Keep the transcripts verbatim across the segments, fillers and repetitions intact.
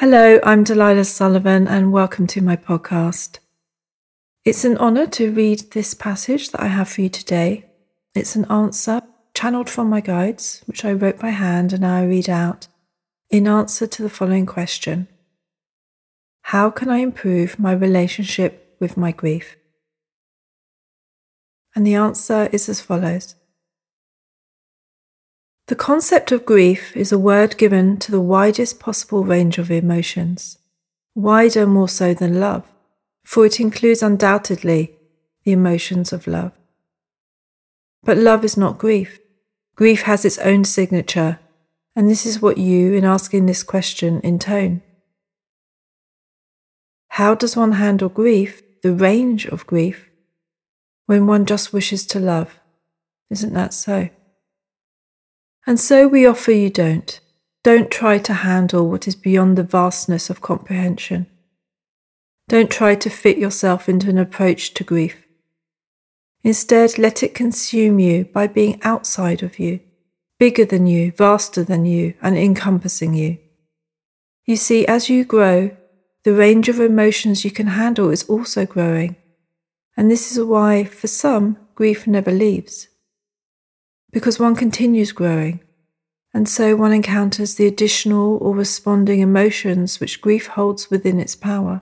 Hello, I'm Delilah Sullivan and welcome to my podcast. It's an honour to read this passage that I have for you today. It's an answer channelled from my guides, which I wrote by hand and now I read out, in answer to the following question. How can I improve my relationship with my grief? And the answer is as follows. The concept of grief is a word given to the widest possible range of emotions, wider more so than love, for it includes undoubtedly the emotions of love. But love is not grief. Grief has its own signature, and this is what you, in asking this question, intone. How does one handle grief, the range of grief, when one just wishes to love? Isn't that so? And so we offer you don't. Don't try to handle what is beyond the vastness of comprehension. Don't try to fit yourself into an approach to grief. Instead, let it consume you by being outside of you, bigger than you, vaster than you, and encompassing you. You see, as you grow, the range of emotions you can handle is also growing. And this is why, for some, grief never leaves. Because one continues growing, and so one encounters the additional or responding emotions which grief holds within its power.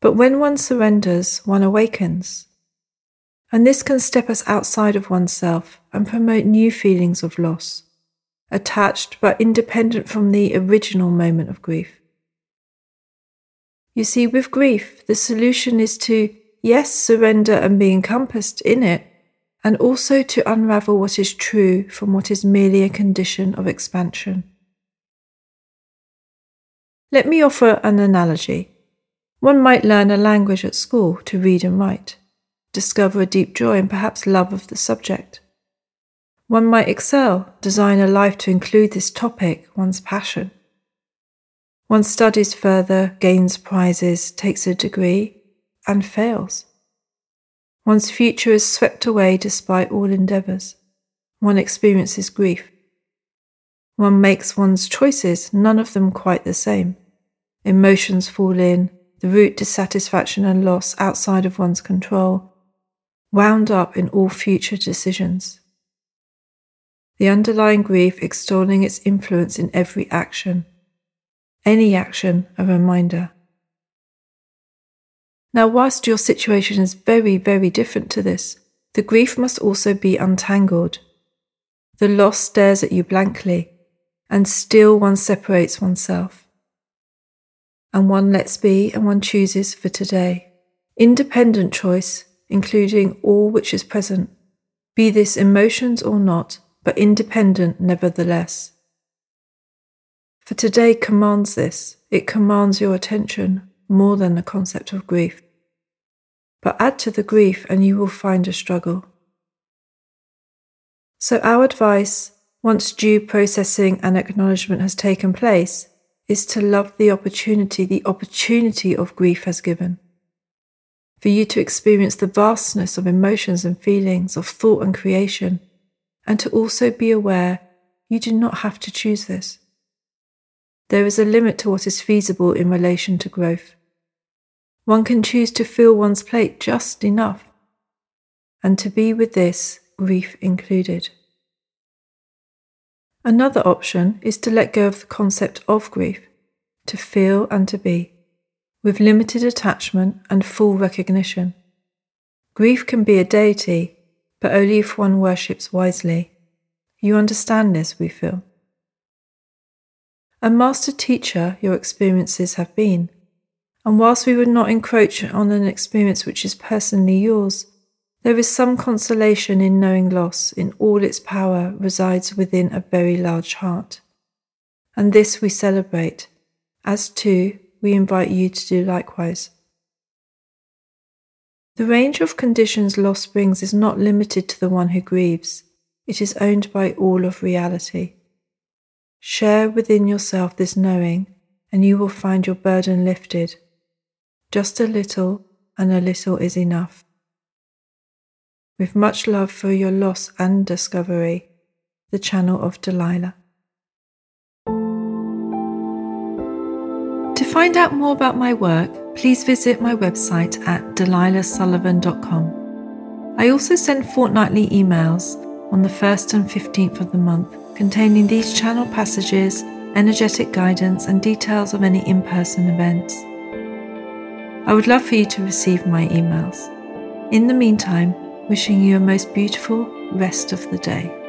But when one surrenders, one awakens, and this can step us outside of oneself and promote new feelings of loss, attached but independent from the original moment of grief. You see, with grief, the solution is to, yes, surrender and be encompassed in it, and also to unravel what is true from what is merely a condition of expansion. Let me offer an analogy. One might learn a language at school to read and write, discover a deep joy and perhaps love of the subject. One might excel, design a life to include this topic, one's passion. One studies further, gains prizes, takes a degree, and fails. One's future is swept away despite all endeavours. One experiences grief. One makes one's choices, none of them quite the same. Emotions fall in, the root dissatisfaction and loss outside of one's control, wound up in all future decisions. The underlying grief extolling its influence in every action. Any action, a reminder. Now, whilst your situation is very, very different to this, the grief must also be untangled. The loss stares at you blankly, and still one separates oneself. And one lets be, and one chooses for today. Independent choice, including all which is present, be this emotions or not, but independent nevertheless. For today commands this, it commands your attention. More than the concept of grief. But add to the grief and you will find a struggle. So our advice, once due processing and acknowledgement has taken place, is to love the opportunity the opportunity of grief has given. For you to experience the vastness of emotions and feelings, of thought and creation, and to also be aware you do not have to choose this. There is a limit to what is feasible in relation to growth. One can choose to fill one's plate just enough, and to be with this, grief included. Another option is to let go of the concept of grief, to feel and to be, with limited attachment and full recognition. Grief can be a deity, but only if one worships wisely. You understand this, we feel. A master teacher your experiences have been, and whilst we would not encroach on an experience which is personally yours, there is some consolation in knowing loss in all its power resides within a very large heart. And this we celebrate, as too we invite you to do likewise. The range of conditions loss brings is not limited to the one who grieves, it is owned by all of reality. Share within yourself this knowing, and you will find your burden lifted. Just a little, and a little is enough. With much love for your loss and discovery, the channel of Delilah. find out more about my work, please visit my website at delilah sullivan dot com. I also send fortnightly emails on the first and fifteenth of the month containing these channel passages, energetic guidance, and details of any in-person events. I would love for you to receive my emails. In the meantime, wishing you a most beautiful rest of the day.